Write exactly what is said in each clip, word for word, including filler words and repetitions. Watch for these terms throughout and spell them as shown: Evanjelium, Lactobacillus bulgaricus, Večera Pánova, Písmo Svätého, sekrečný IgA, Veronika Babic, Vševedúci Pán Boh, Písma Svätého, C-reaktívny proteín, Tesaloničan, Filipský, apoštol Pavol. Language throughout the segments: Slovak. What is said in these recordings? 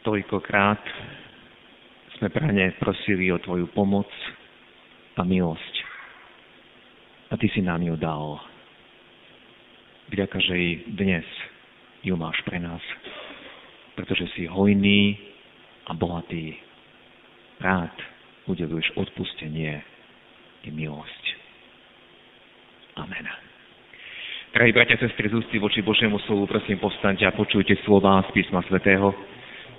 Toľkokrát sme Pane prosili o Tvoju pomoc a milosť. A Ty si nám ju dal. Vďaka, že i dnes ju máš pre nás, pretože si hojný a bohatý. Rád udeluješ odpustenie i milosť. Amen. Drahí bratia a sestry, z úcty voči Božiemu slovu, prosím, povstaňte a počujte slová z Písma Svätého,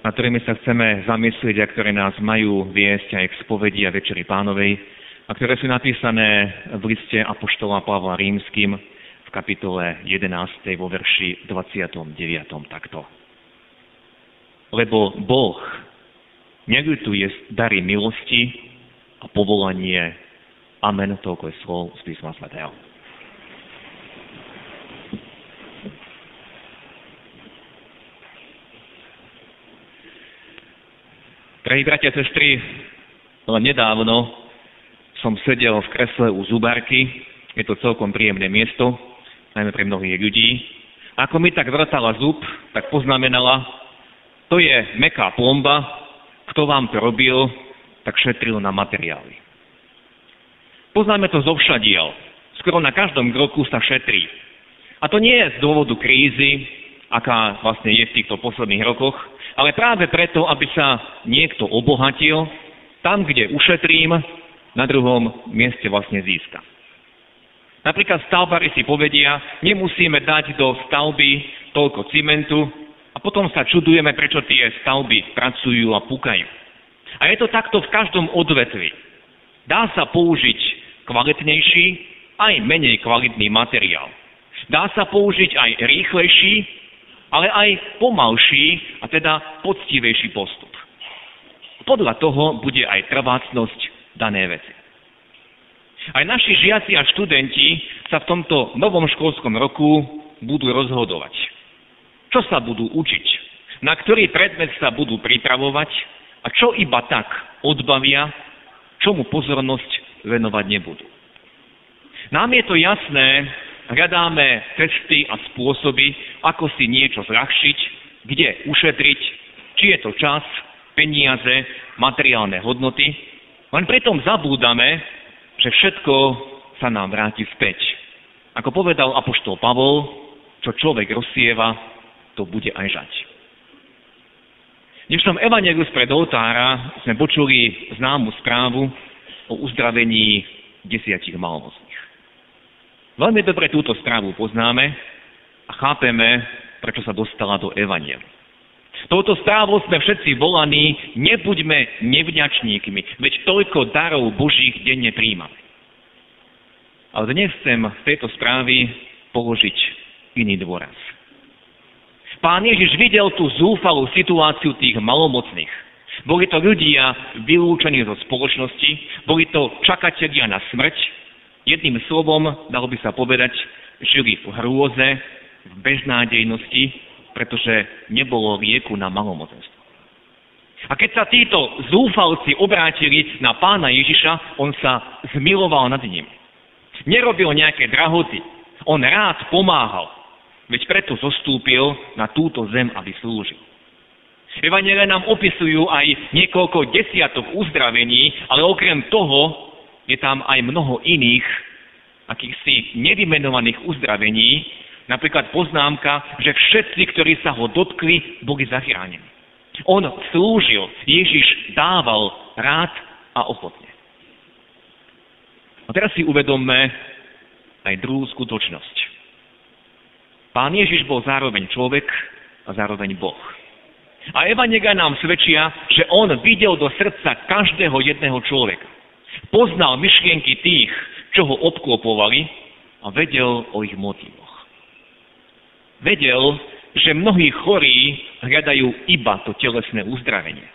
na ktorými sa chceme zamyslieť a ktoré nás majú viesť aj k spovedi a Večeri Pánovej a ktoré sú napísané v liste apoštola Pavla Rímskym v kapitole jedenástej vo verši dvadsiatom deviatom takto. Lebo Boh neľutuje dary milosti a povolanie. Amen. Toľko je slov z Písma Svätého. Drahí bratia a sestry, len nedávno som sedel v kresle u zubárky. Je to celkom príjemné miesto, najmä pre mnohých ľudí. A ako mi tak vrtala zub, tak poznamenala, to je mäkká plomba, kto vám to robil, tak šetril na materiály. Poznáme to zovšadiel. Skoro na každom kroku sa šetrí. A to nie je z dôvodu krízy, aká vlastne je v týchto posledných rokoch, ale práve preto, aby sa niekto obohatil, tam, kde ušetrím, na druhom mieste vlastne získa. Napríklad stavbári si povedia, nemusíme dať do stavby toľko cementu a potom sa čudujeme, prečo tie stavby pracujú a pukajú. A je to takto v každom odvetvi. Dá sa použiť kvalitnejší, aj menej kvalitný materiál. Dá sa použiť aj rýchlejší, ale aj pomalší a teda poctivejší postup. Podľa toho bude aj trvácnosť danej veci. Aj naši žiaci a študenti sa v tomto novom školskom roku budú rozhodovať. Čo sa budú učiť, na ktorý predmet sa budú pripravovať a čo iba tak odbavia, čomu pozornosť venovať nebudú. Nám je to jasné, hľadáme cesty a spôsoby, ako si niečo zľahčiť, kde ušetriť, či je to čas, peniaze, materiálne hodnoty. Len pritom zabúdame, že všetko sa nám vráti späť. Ako povedal apoštol Pavol, čo človek rozsieva, to bude aj žať. V dnešnom evanjeliu spred oltára sme počuli známu správu o uzdravení desiatich malomocných. Veľmi dobre túto správu poznáme a chápeme, prečo sa dostala do evanjelia. Touto správou sme všetci volaní, nebuďme nevďačníkmi, veď toľko darov Božích denne príjmame. Ale dnes chcem v tejto správy položiť iný dôraz. Pán Ježiš videl tú zúfalú situáciu tých malomocných. Boli to ľudia vylúčení zo spoločnosti, boli to čakatelia na smrť. Jedným slovom, dalo by sa povedať, žili v hrôze, v beznádejnosti, pretože nebolo lieku na malomocenstvo. A keď sa títo zúfalci obrátili na pána Ježiša, on sa zmiloval nad ním. Nerobil nejaké drahoty, on rád pomáhal, veď preto zostúpil na túto zem, aby slúžil. Evanjelia nám opisujú aj niekoľko desiatok uzdravení, ale okrem toho je tam aj mnoho iných, akýchsi nevymenovaných uzdravení. Napríklad poznámka, že všetci, ktorí sa ho dotkli, boli zachránení. On slúžil, Ježiš dával rád a ochotne. A teraz si uvedomme aj druhú skutočnosť. Pán Ježiš bol zároveň človek a zároveň Boh. A evanjelia nám svedčia, že on videl do srdca každého jedného človeka. Poznal myšlienky tých, čo ho obklopovali a vedel o ich motivoch. Vedel, že mnohí chorí hľadajú iba to telesné uzdravenie.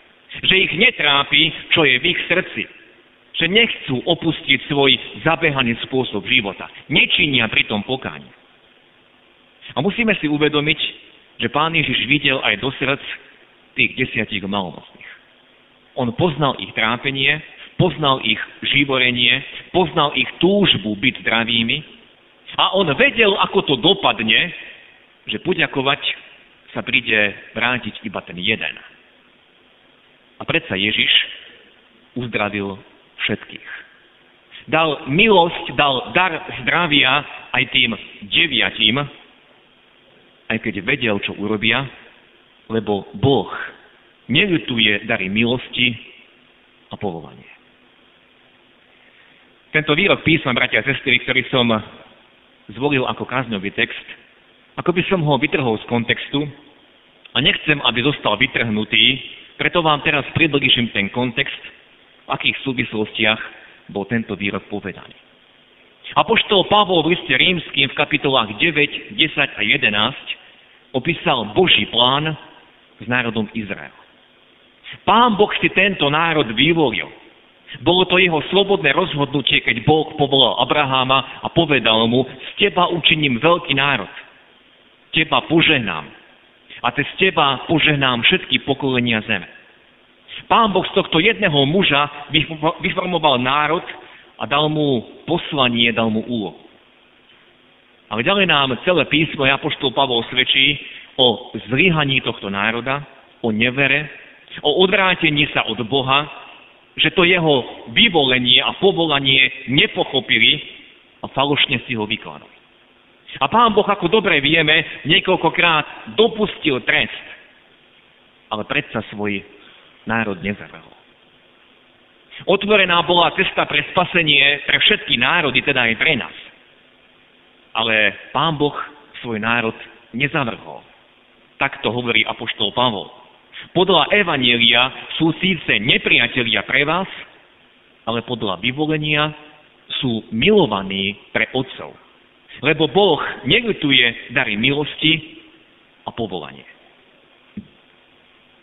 Že ich netrápi, čo je v ich srdci. Že nechcú opustiť svoj zabehaný spôsob života. Nečinia pri tom pokánie. A musíme si uvedomiť, že Pán Ježiš videl aj do srdc tých desiatich malomocných. On poznal ich trápenie, poznal ich živorenie, poznal ich túžbu byť zdravými a on vedel, ako to dopadne, že poďakovať sa príde vrátiť iba ten jeden. A predsa Ježiš uzdravil všetkých. Dal milosť, dal dar zdravia aj tým deviatim, aj keď vedel, čo urobia, lebo Boh neľutuje dary milosti a povolanie. Tento výrok písma, bratia a sestry, ktorý som zvolil ako kázňový text, ako by som ho vytrhol z kontextu a nechcem, aby zostal vytrhnutý, preto vám teraz priblížim ten kontext, v akých súvislostiach bol tento výrok povedaný. Apoštol Pavol v liste Rímskym v kapitolách deväť, desať a jedenásť opísal Boží plán s národom Izrael. Pán Boh si tento národ vyvolil. Bolo to jeho slobodné rozhodnutie, keď Boh povolal Abraháma a povedal mu, z teba učiním veľký národ. Teba požehnám. A cez teba požehnám všetky pokolenia zeme. Pán Boh z tohto jedného muža vyformoval národ a dal mu poslanie, dal mu úlohu. Ale ďalej nám celé písmo a apoštol Pavol svedčí o zlyhaní tohto národa, o nevere, o odvrátení sa od Boha, že to jeho vyvolenie a povolanie nepochopili a falošne si ho vykladali. A Pán Boh, ako dobre vieme, niekoľkokrát dopustil trest, ale predsa svoj národ nezavrhol. Otvorená bola cesta pre spasenie pre všetky národy, teda aj pre nás. Ale Pán Boh svoj národ nezavrhol. Tak to hovorí apoštol Pavol. Podľa Evanjelia sú síce nepriatelia pre vás, ale podľa vyvolenia sú milovaní pre otcov. Lebo Boh neľutuje dary milosti a povolanie.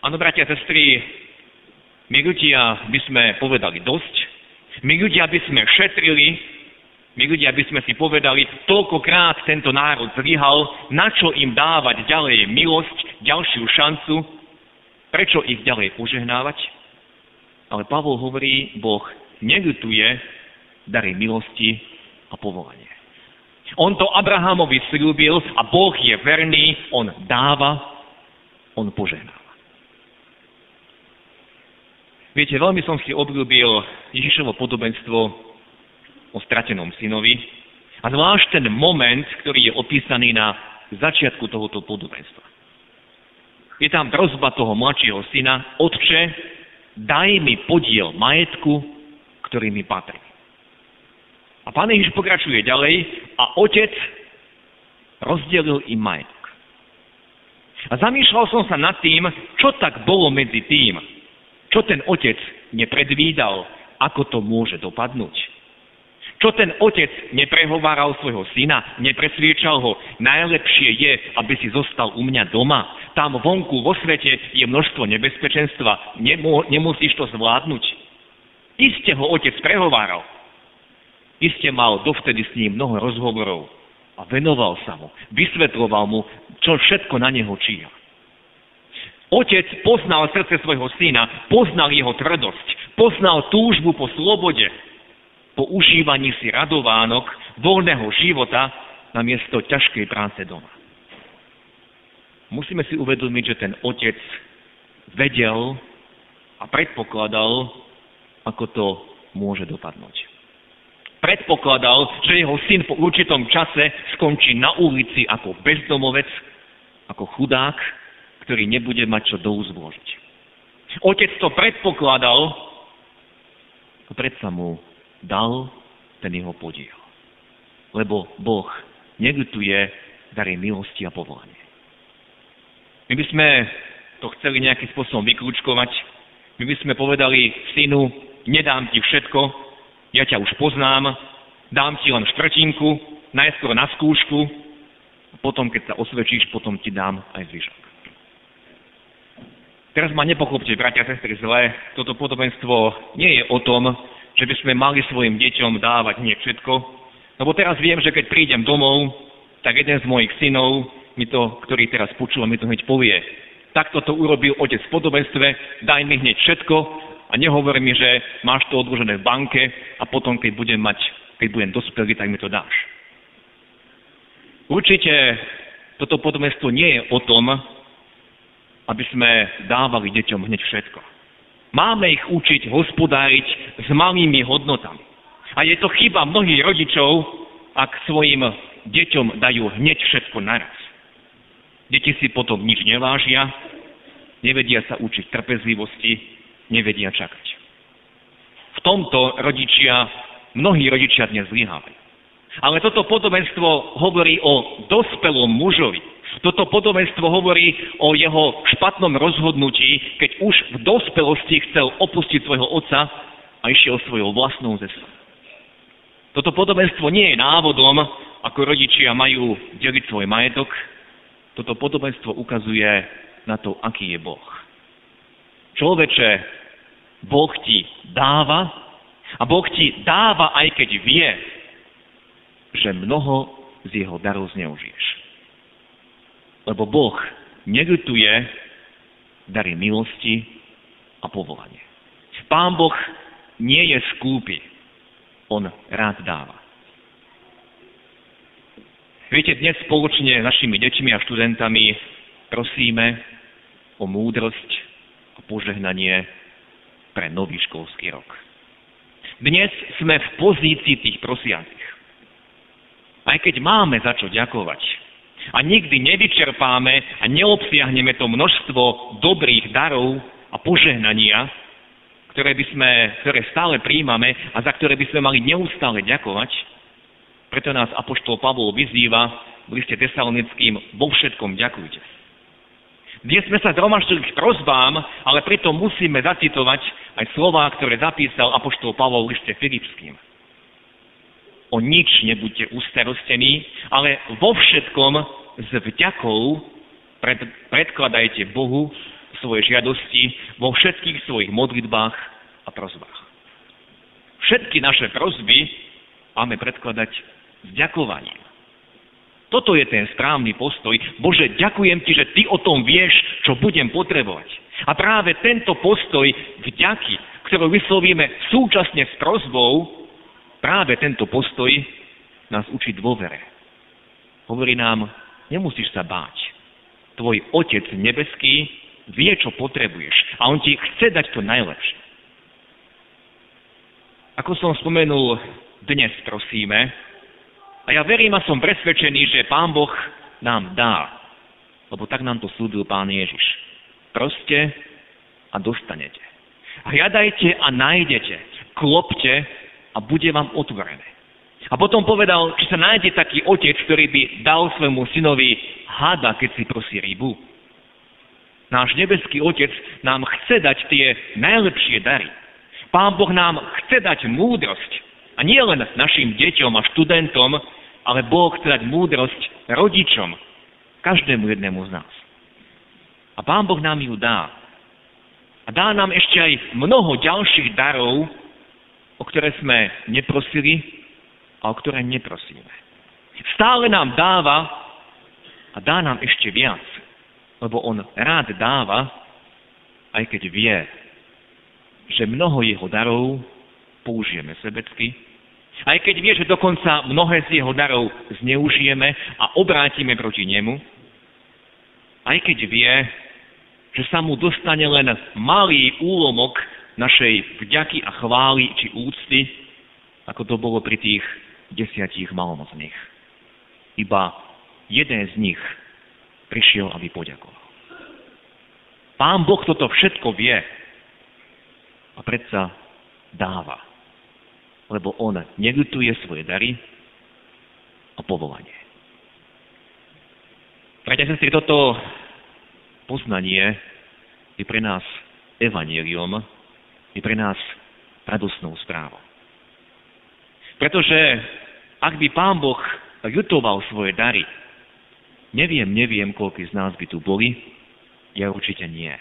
Áno, bratia a sestry, my ľudia by sme povedali dosť, my ľudia by sme šetrili, my ľudia by sme si povedali, toľkokrát tento národ zlyhal, na čo im dávať ďalej milosť, ďalšiu šancu, prečo ich ďalej požehnávať. Ale Pavol hovorí, Boh neľutuje dary milosti a povolanie. On to Abrahamovi sľúbil a Boh je verný, on dáva, on požehná. Viete, veľmi som si obľúbil Ježišovo podobenstvo o stratenom synovi a zvlášť ten moment, ktorý je opísaný na začiatku tohoto podobenstva. Je tam prosba toho mladšieho syna, otče, daj mi podiel majetku, ktorý mi patrí. A Pán Ježiš pokračuje ďalej a otec rozdelil im majetok. A zamýšľal som sa nad tým, čo tak bolo medzi tým, čo ten otec nepredvídal, ako to môže dopadnúť? Čo ten otec neprehováral svojho syna, nepresviečal ho, najlepšie je, aby si zostal u mňa doma. Tam vonku vo svete je množstvo nebezpečenstva, Nemo- nemusíš to zvládnuť. Iste ho otec prehováral. Iste mal dovtedy s ním mnoho rozhovorov a venoval sa mu, vysvetľoval mu, čo všetko na neho číha. Otec poznal srdce svojho syna, poznal jeho tvrdosť, poznal túžbu po slobode, po užívaní si radovánok, voľného života namiesto ťažkej práce doma. Musíme si uvedomiť, že ten otec vedel a predpokladal, ako to môže dopadnúť. Predpokladal, že jeho syn po určitom čase skončí na ulici ako bezdomovec, ako chudák, ktorý nebude mať čo douzvôžiť. Otec to predpokladal a predsa mu dal ten jeho podiel. Lebo Boh neľutuje dary milosti a povolanie. My by sme to chceli nejakým spôsobom vyklúčkovať. My by sme povedali, synu, nedám ti všetko, ja ťa už poznám, dám ti len štvrtinku, najskôr na skúšku, potom, keď sa osvedčíš, potom ti dám aj zvyšok. Teraz ma nepochopte, bratia a sestry, zle. Toto podobenstvo nie je o tom, že by sme mali svojim deťom dávať nie všetko. Lebo teraz viem, že keď prídem domov, tak jeden z mojich synov, mi to, ktorý teraz počúva, mi to hneď povie. Takto to urobil otec v podobenstve, daj mi hneď všetko a nehovor mi, že máš to odložené v banke a potom, keď budem mať, keď budem dospelý, tak mi to dáš. Určite toto podobenstvo nie je o tom, aby sme dávali deťom hneď všetko. Máme ich učiť hospodáriť s malými hodnotami. A je to chyba mnohých rodičov, ak svojim deťom dajú hneď všetko naraz. Deti si potom nič nevážia, nevedia sa učiť trpezlivosti, nevedia čakať. V tomto rodičia, mnohí rodičia dnes zlyhávajú. Ale toto podobenstvo hovorí o dospelom mužovi. Toto podobenstvo hovorí o jeho špatnom rozhodnutí, keď už v dospelosti chcel opustiť svojho otca a išiel svojou vlastnou cestou. Toto podobenstvo nie je návodom, ako rodičia majú deliť svoj majetok. Toto podobenstvo ukazuje na to, aký je Boh. Človeče, Boh ti dáva a Boh ti dáva, aj keď vie, že mnoho z jeho darov zneužiješ. Lebo Boh neľutuje dary milosti a povolanie. Pán Boh nie je skúpy. On rád dáva. Viete, dnes spoločne s našimi deťmi a študentami prosíme o múdrosť a požehnanie pre nový školský rok. Dnes sme v pozícii tých prosiacich. Aj keď máme za čo ďakovať a nikdy nevyčerpáme a neobsiahneme to množstvo dobrých darov a požehnania, ktoré by sme, ktoré stále prijímame a za ktoré by sme mali neustále ďakovať, preto nás apoštol Pavol vyzýva v liste Tesalonickým: vo všetkom ďakujte. Dnes sme sa zhromaždili k prosbám, ale pritom musíme zacitovať aj slová, ktoré zapísal apoštol Pavol v liste Filipským. O nič nebuďte ustarostení, ale vo všetkom s vďakou pred, predkladajte Bohu svoje žiadosti vo všetkých svojich modlitbách a prosbách. Všetky naše prosby máme predkladať s ďakovaním. Toto je ten správny postoj. Bože, ďakujem ti, že ty o tom vieš, čo budem potrebovať. A práve tento postoj vďaky, ktorú vyslovíme súčasne s prosbou, práve tento postoj nás učí dôvere. Hovorí nám, nemusíš sa báť. Tvoj Otec nebeský vie, čo potrebuješ a on ti chce dať to najlepšie. Ako som spomenul, dnes prosíme a ja verím a som presvedčený, že Pán Boh nám dá, lebo tak nám to slúbil Pán Ježiš. Proste a dostanete. Hľadajte a nájdete. Klopte a bude vám otvorené. A potom povedal, či sa nájde taký otec, ktorý by dal svojmu synovi hada, keď si prosí rybu. Náš nebeský Otec nám chce dať tie najlepšie dary. Pán Boh nám chce dať múdrosť. A nie len našim deťom a študentom, ale Boh chce dať múdrosť rodičom. Každému jednému z nás. A Pán Boh nám ju dá. A dá nám ešte aj mnoho ďalších darov, o ktoré sme neprosili a o ktoré neprosíme. Stále nám dáva a dá nám ešte viac, lebo on rád dáva, aj keď vie, že mnoho jeho darov použijeme sebecky, aj keď vie, že dokonca mnohé z jeho darov zneužijeme a obrátime proti nemu, aj keď vie, že sa mu dostane len malý úlomok našej vďaky a chvály či úcty, ako to bolo pri tých desiatich malomocných. Iba jeden z nich prišiel, aby poďakoval. Pán Boh toto všetko vie a predsa dáva, lebo on neľutuje svoje dary a povolanie. Bratia a sestry, toto poznanie je pre nás evanjelium, je pre nás radosnou správou. Pretože ak by Pán Boh ľutoval svoje dary, Neviem, neviem, koľko z nás by tu boli. Ja určite nie.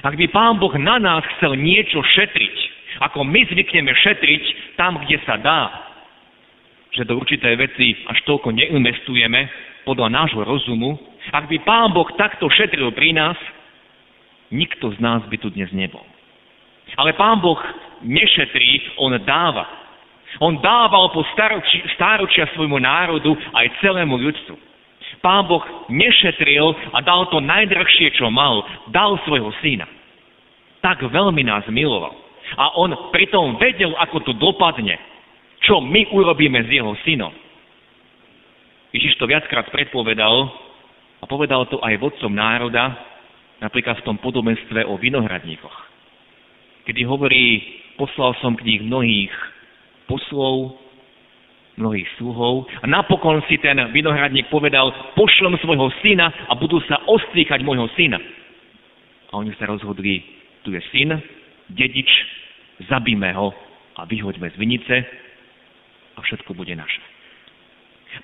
Ak by Pán Boh na nás chcel niečo šetriť, ako my zvykneme šetriť tam, kde sa dá, že do určité veci až toľko neinvestujeme podľa nášho rozumu, ak by Pán Boh takto šetril pri nás, nikto z nás by tu dnes nebol. Ale Pán Boh nešetrí, On dáva. On dával po staroči, stáročia svojmu národu aj celému ľudstvu. Pán Boh nešetril a dal to najdrahšie, čo mal. Dal svojho syna. Tak veľmi nás miloval. A on pritom vedel, ako to dopadne. Čo my urobíme s jeho synom. Ježiš to viackrát predpovedal a povedal to aj vodcom národa, napríklad v tom podobenstve o vinohradníkoch. Kedy hovorí, poslal som k nich mnohých poslov, mnohých sluhov a napokon si ten vinohradník povedal, pošlem svojho syna a budú sa ostríkať môjho syna. A oni sa rozhodli, tu je syn, dedič, zabíme ho a vyhoďme z vinice a všetko bude naše.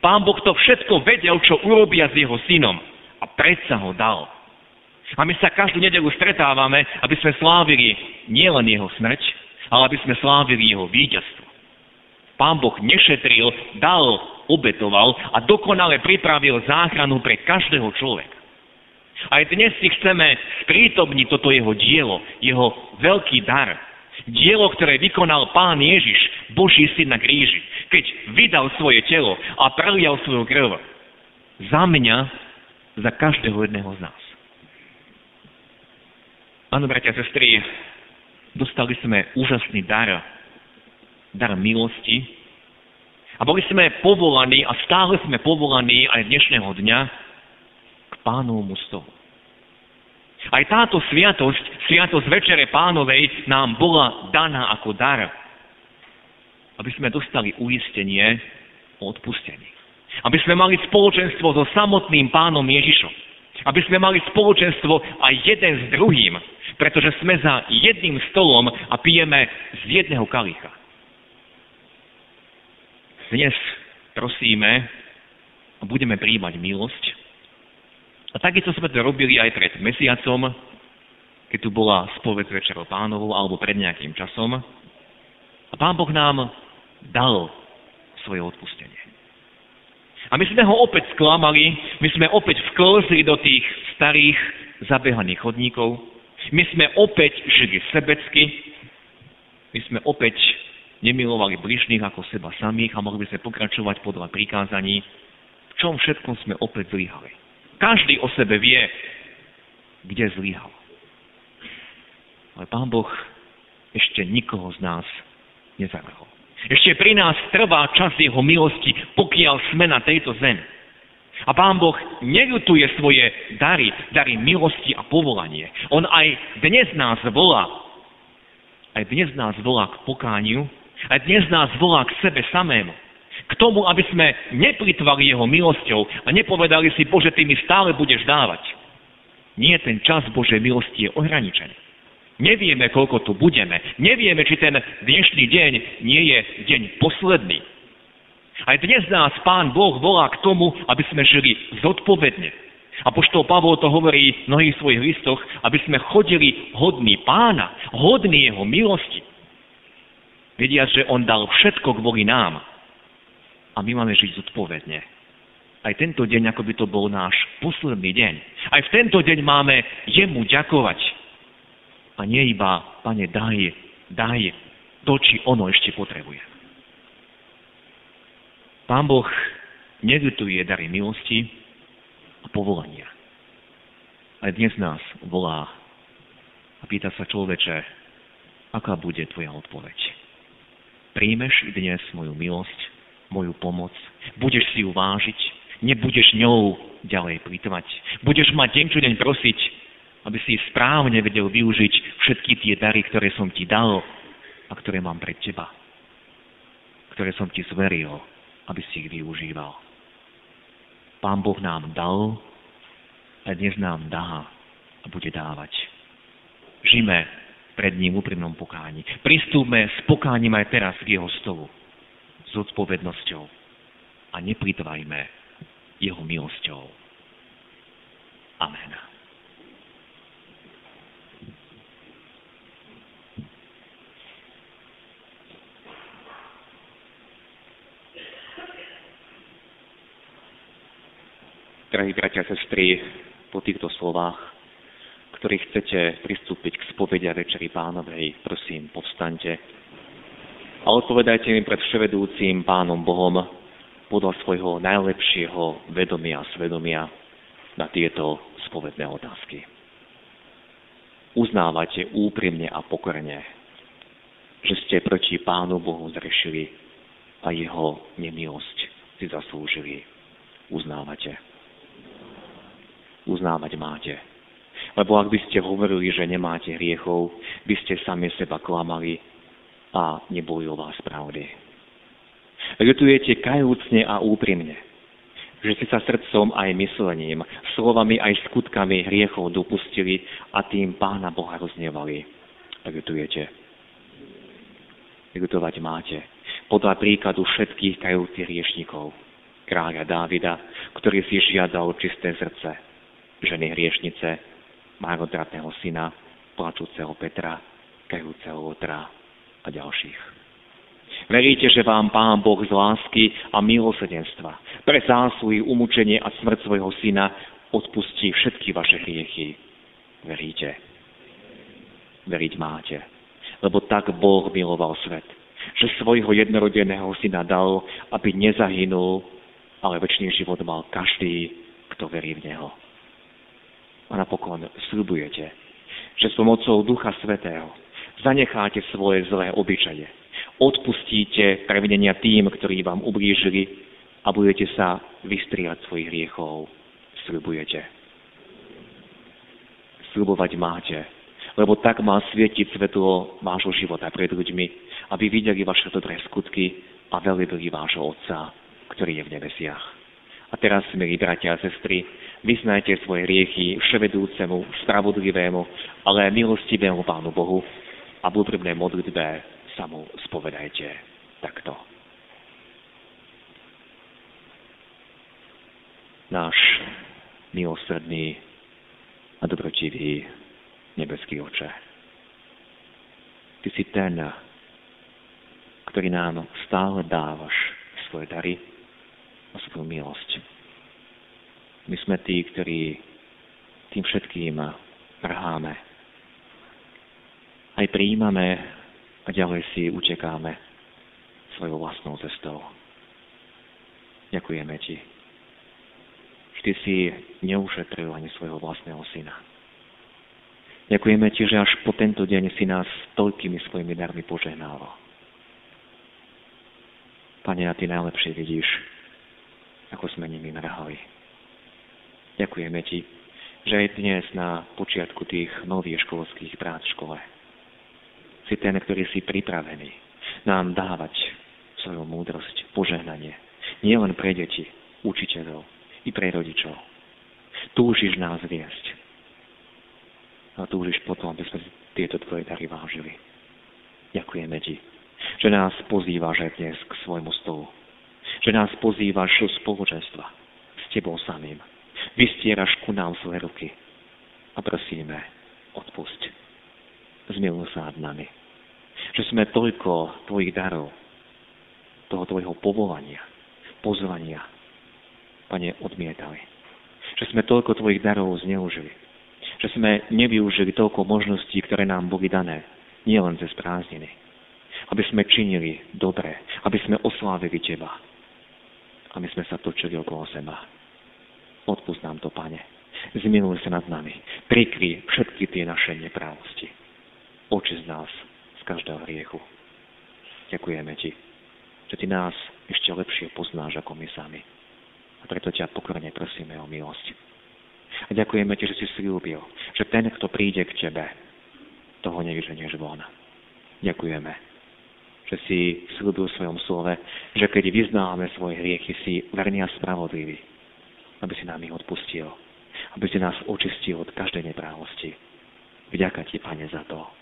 Pán Boh to všetko vedel, čo urobia s jeho synom a predsa ho dal. A my sa každú nedeľu stretávame, aby sme slávili nielen jeho smrť, ale aby sme slávili jeho víťazstvo. Pán Boh nešetril, dal, obetoval a dokonale pripravil záchranu pre každého človeka. Aj dnes si chceme sprítomniť toto jeho dielo, jeho veľký dar. Dielo, ktoré vykonal Pán Ježiš, Boží syn na kríži, keď vydal svoje telo a prelial svoju krv. Za mňa, za každého jedného z nás. Áno, bratia a sestry, dostali sme úžasný dar, dar milosti a boli sme povolaní a stále sme povolaní aj dnešného dňa k Pánovmu stolu. Aj táto sviatosť, sviatosť Večere Pánovej nám bola daná ako dar, aby sme dostali uistenie o odpustení. Aby sme mali spoločenstvo so samotným Pánom Ježišom. Aby sme mali spoločenstvo aj jeden s druhým. Pretože sme za jedným stolom a pijeme z jedného kalicha. Dnes prosíme a budeme prijímať milosť. A takisto sme to robili aj pred mesiacom, keď tu bola spoveď Večerou Pánovou alebo pred nejakým časom. A Pán Boh nám dal svoje odpustenie. A my sme ho opäť sklamali, my sme opäť vklzli do tých starých zabehaných chodníkov, my sme opäť žili sebecky, my sme opäť nemilovali bližných ako seba samých a mohli by sme pokračovať podľa prikázaní, v čom všetkom sme opäť zlyhali. Každý o sebe vie, kde zlyhal. Ale Pán Boh ešte nikoho z nás nezavrhol. Ešte pri nás trvá čas jeho milosti, pokiaľ sme na tejto zemi. A Pán Boh neľutuje svoje dary, dary milosti a povolanie. On aj dnes nás volá. Aj dnes nás volá k pokániu. Aj dnes nás volá k sebe samému. K tomu, aby sme neplitvali jeho milosťou a nepovedali si, Bože, ty mi stále budeš dávať. Nie, ten čas Božej milosti je ohraničený. Nevieme, koľko tu budeme. Nevieme, či ten dnešný deň nie je deň posledný. Aj dnes nás Pán Boh volá k tomu, aby sme žili zodpovedne. Apoštol Pavol to hovorí v mnohých svojich listoch, aby sme chodili hodní Pána, hodní jeho milosti. Vedia, že on dal všetko kvôli nám. A my máme žiť zodpovedne. Aj tento deň, ako by to bol náš posledný deň. Aj v tento deň máme jemu ďakovať. A nie iba, Pane, daj, daj to, či ono ešte potrebuje. Pán Boh neľutuje dary milosti a povolania. Aj dnes nás volá a pýta sa, človeče, aká bude tvoja odpoveď. Príjmeš dnes moju milosť, moju pomoc, budeš si ju vážiť, nebudeš ňou ďalej plytvať, budeš ma deň čo deň prosiť, aby si správne vedel využiť všetky tie dary, ktoré som ti dal a ktoré mám pre teba. Ktoré som ti zveril, aby si ich využíval. Pán Boh nám dal a dnes nám dá a bude dávať. Žijme pred ním v úprimnom pokáni. Pristúpme s pokáním aj teraz k jeho stolu. S odpovednosťou. A neplitvajme jeho milosťou. Amen. Drahí bratia a sestry, po týchto slovách, ktorí chcete pristúpiť k spovedi a Večeri Pánovej, prosím, povstaňte a odpovedajte mi pred Vševedúcim Pánom Bohom podľa svojho najlepšieho vedomia a svedomia na tieto spovedné otázky. Uznávate úprimne a pokorne, že ste proti Pánu Bohu zrešili a jeho nemilosť si zaslúžili. Uznávate. Uznávať máte. Lebo ak by ste hovorili, že nemáte hriechov, by ste sami seba klamali a neboli o vás pravdy. Ľutujete kajúcne a úprimne, že ste sa srdcom aj myslením, slovami aj skutkami hriechov dopustili a tým Pána Boha rozhnevali. Ľutujete. Ľutovať máte. Podľa príkladu všetkých kajúcich hriešnikov, kráľa Dávida, ktorý si žiadal čisté srdce, ženy hriešnice, márnotratného syna, plačúceho Petra, kajúceho Lotra a ďalších. Veríte, že vám Pán Boh z lásky a milosrdenstva pre zásluhy, umúčenie a smrť svojho syna odpustí všetky vaše hriechy. Veríte. Veriť máte. Lebo tak Boh miloval svet, že svojho jednorodeného syna dal, aby nezahynul, ale večný život mal každý, kto verí v Neho. A napokon sľubujete, že s pomocou Ducha Svätého zanecháte svoje zlé obyčaje, odpustíte previnenia tým, ktorí vám ublížili, a budete sa vystriať svojich hriechov. Sľubujete. Sľubovať máte, lebo tak má svietiť svetlo vášho života pred ľuďmi, aby videli vaše dobré skutky a velebili vášho Otca, ktorý je v nebesiach. A teraz, milí bratia a sestry, vyznajte svoje hriechy vševedúcemu, spravodlivému, ale milostivému Pánu Bohu a v úprimnej modlitbe sa mu spovedajte takto. Náš milosrdný a dobrotivý nebeský Oče, Ty si ten, ktorý nám stále dávaš svoje dary a svoju milosť. My sme tí, ktorí tým všetkým prháme. Aj prijímame a ďalej si utekáme svojou vlastnou cestou. Ďakujeme Ti. Ty si neušetril ani svojho vlastného syna. Ďakujeme Ti, že až po tento deň si nás toľkými svojimi darmi požehnával. Pane, a Ty najlepšie vidíš, ako sme nimi mrhali. Ďakujeme Ti, že aj dnes na počiatku tých nových školských prác v škole si ten, ktorý si pripravený nám dávať svoju múdrosť, požehnanie. Nie len pre deti, učiteľov i pre rodičov. Túžiš nás viesť. A túžiš potom, aby sme tieto Tvoje dary vážili. Ďakujeme Ti, že nás pozývaš aj dnes k svojmu stolu. Že nás pozývaš do spoločenstva s Tebou samým. Vystieraš ku nám svoje ruky a prosíme, odpusť. Zmiluj sa nad nami. Že sme toľko Tvojich darov, toho Tvojho povolania, pozvania, Pane, odmietali. Že sme toľko Tvojich darov zneužili. Že sme nevyužili toľko možností, ktoré nám boli dané, nielen cez prázdniny. Aby sme činili dobre, aby sme oslávili Teba. A my sme sa točili okolo seba. Odpusť nám to, Pane. Zmiluj sa nad nami. Prikryj všetky tie naše neprávosti. Očisť nás z každého hriechu. Ďakujeme Ti, že Ty nás ešte lepšie poznáš ako my sami. A preto ťa pokorne prosíme o milosť. A ďakujeme Ti, že si sľúbil, že ten, kto príde k Tebe, toho nevyženieš von. Ďakujeme, že si sľúbil v svojom slove, že keď vyznáme svoje hriechy, si verný a spravodlivý, aby si nám ich odpustil, aby si nás očistil od každej neprávosti. Vďaka Ti, Pane, za to.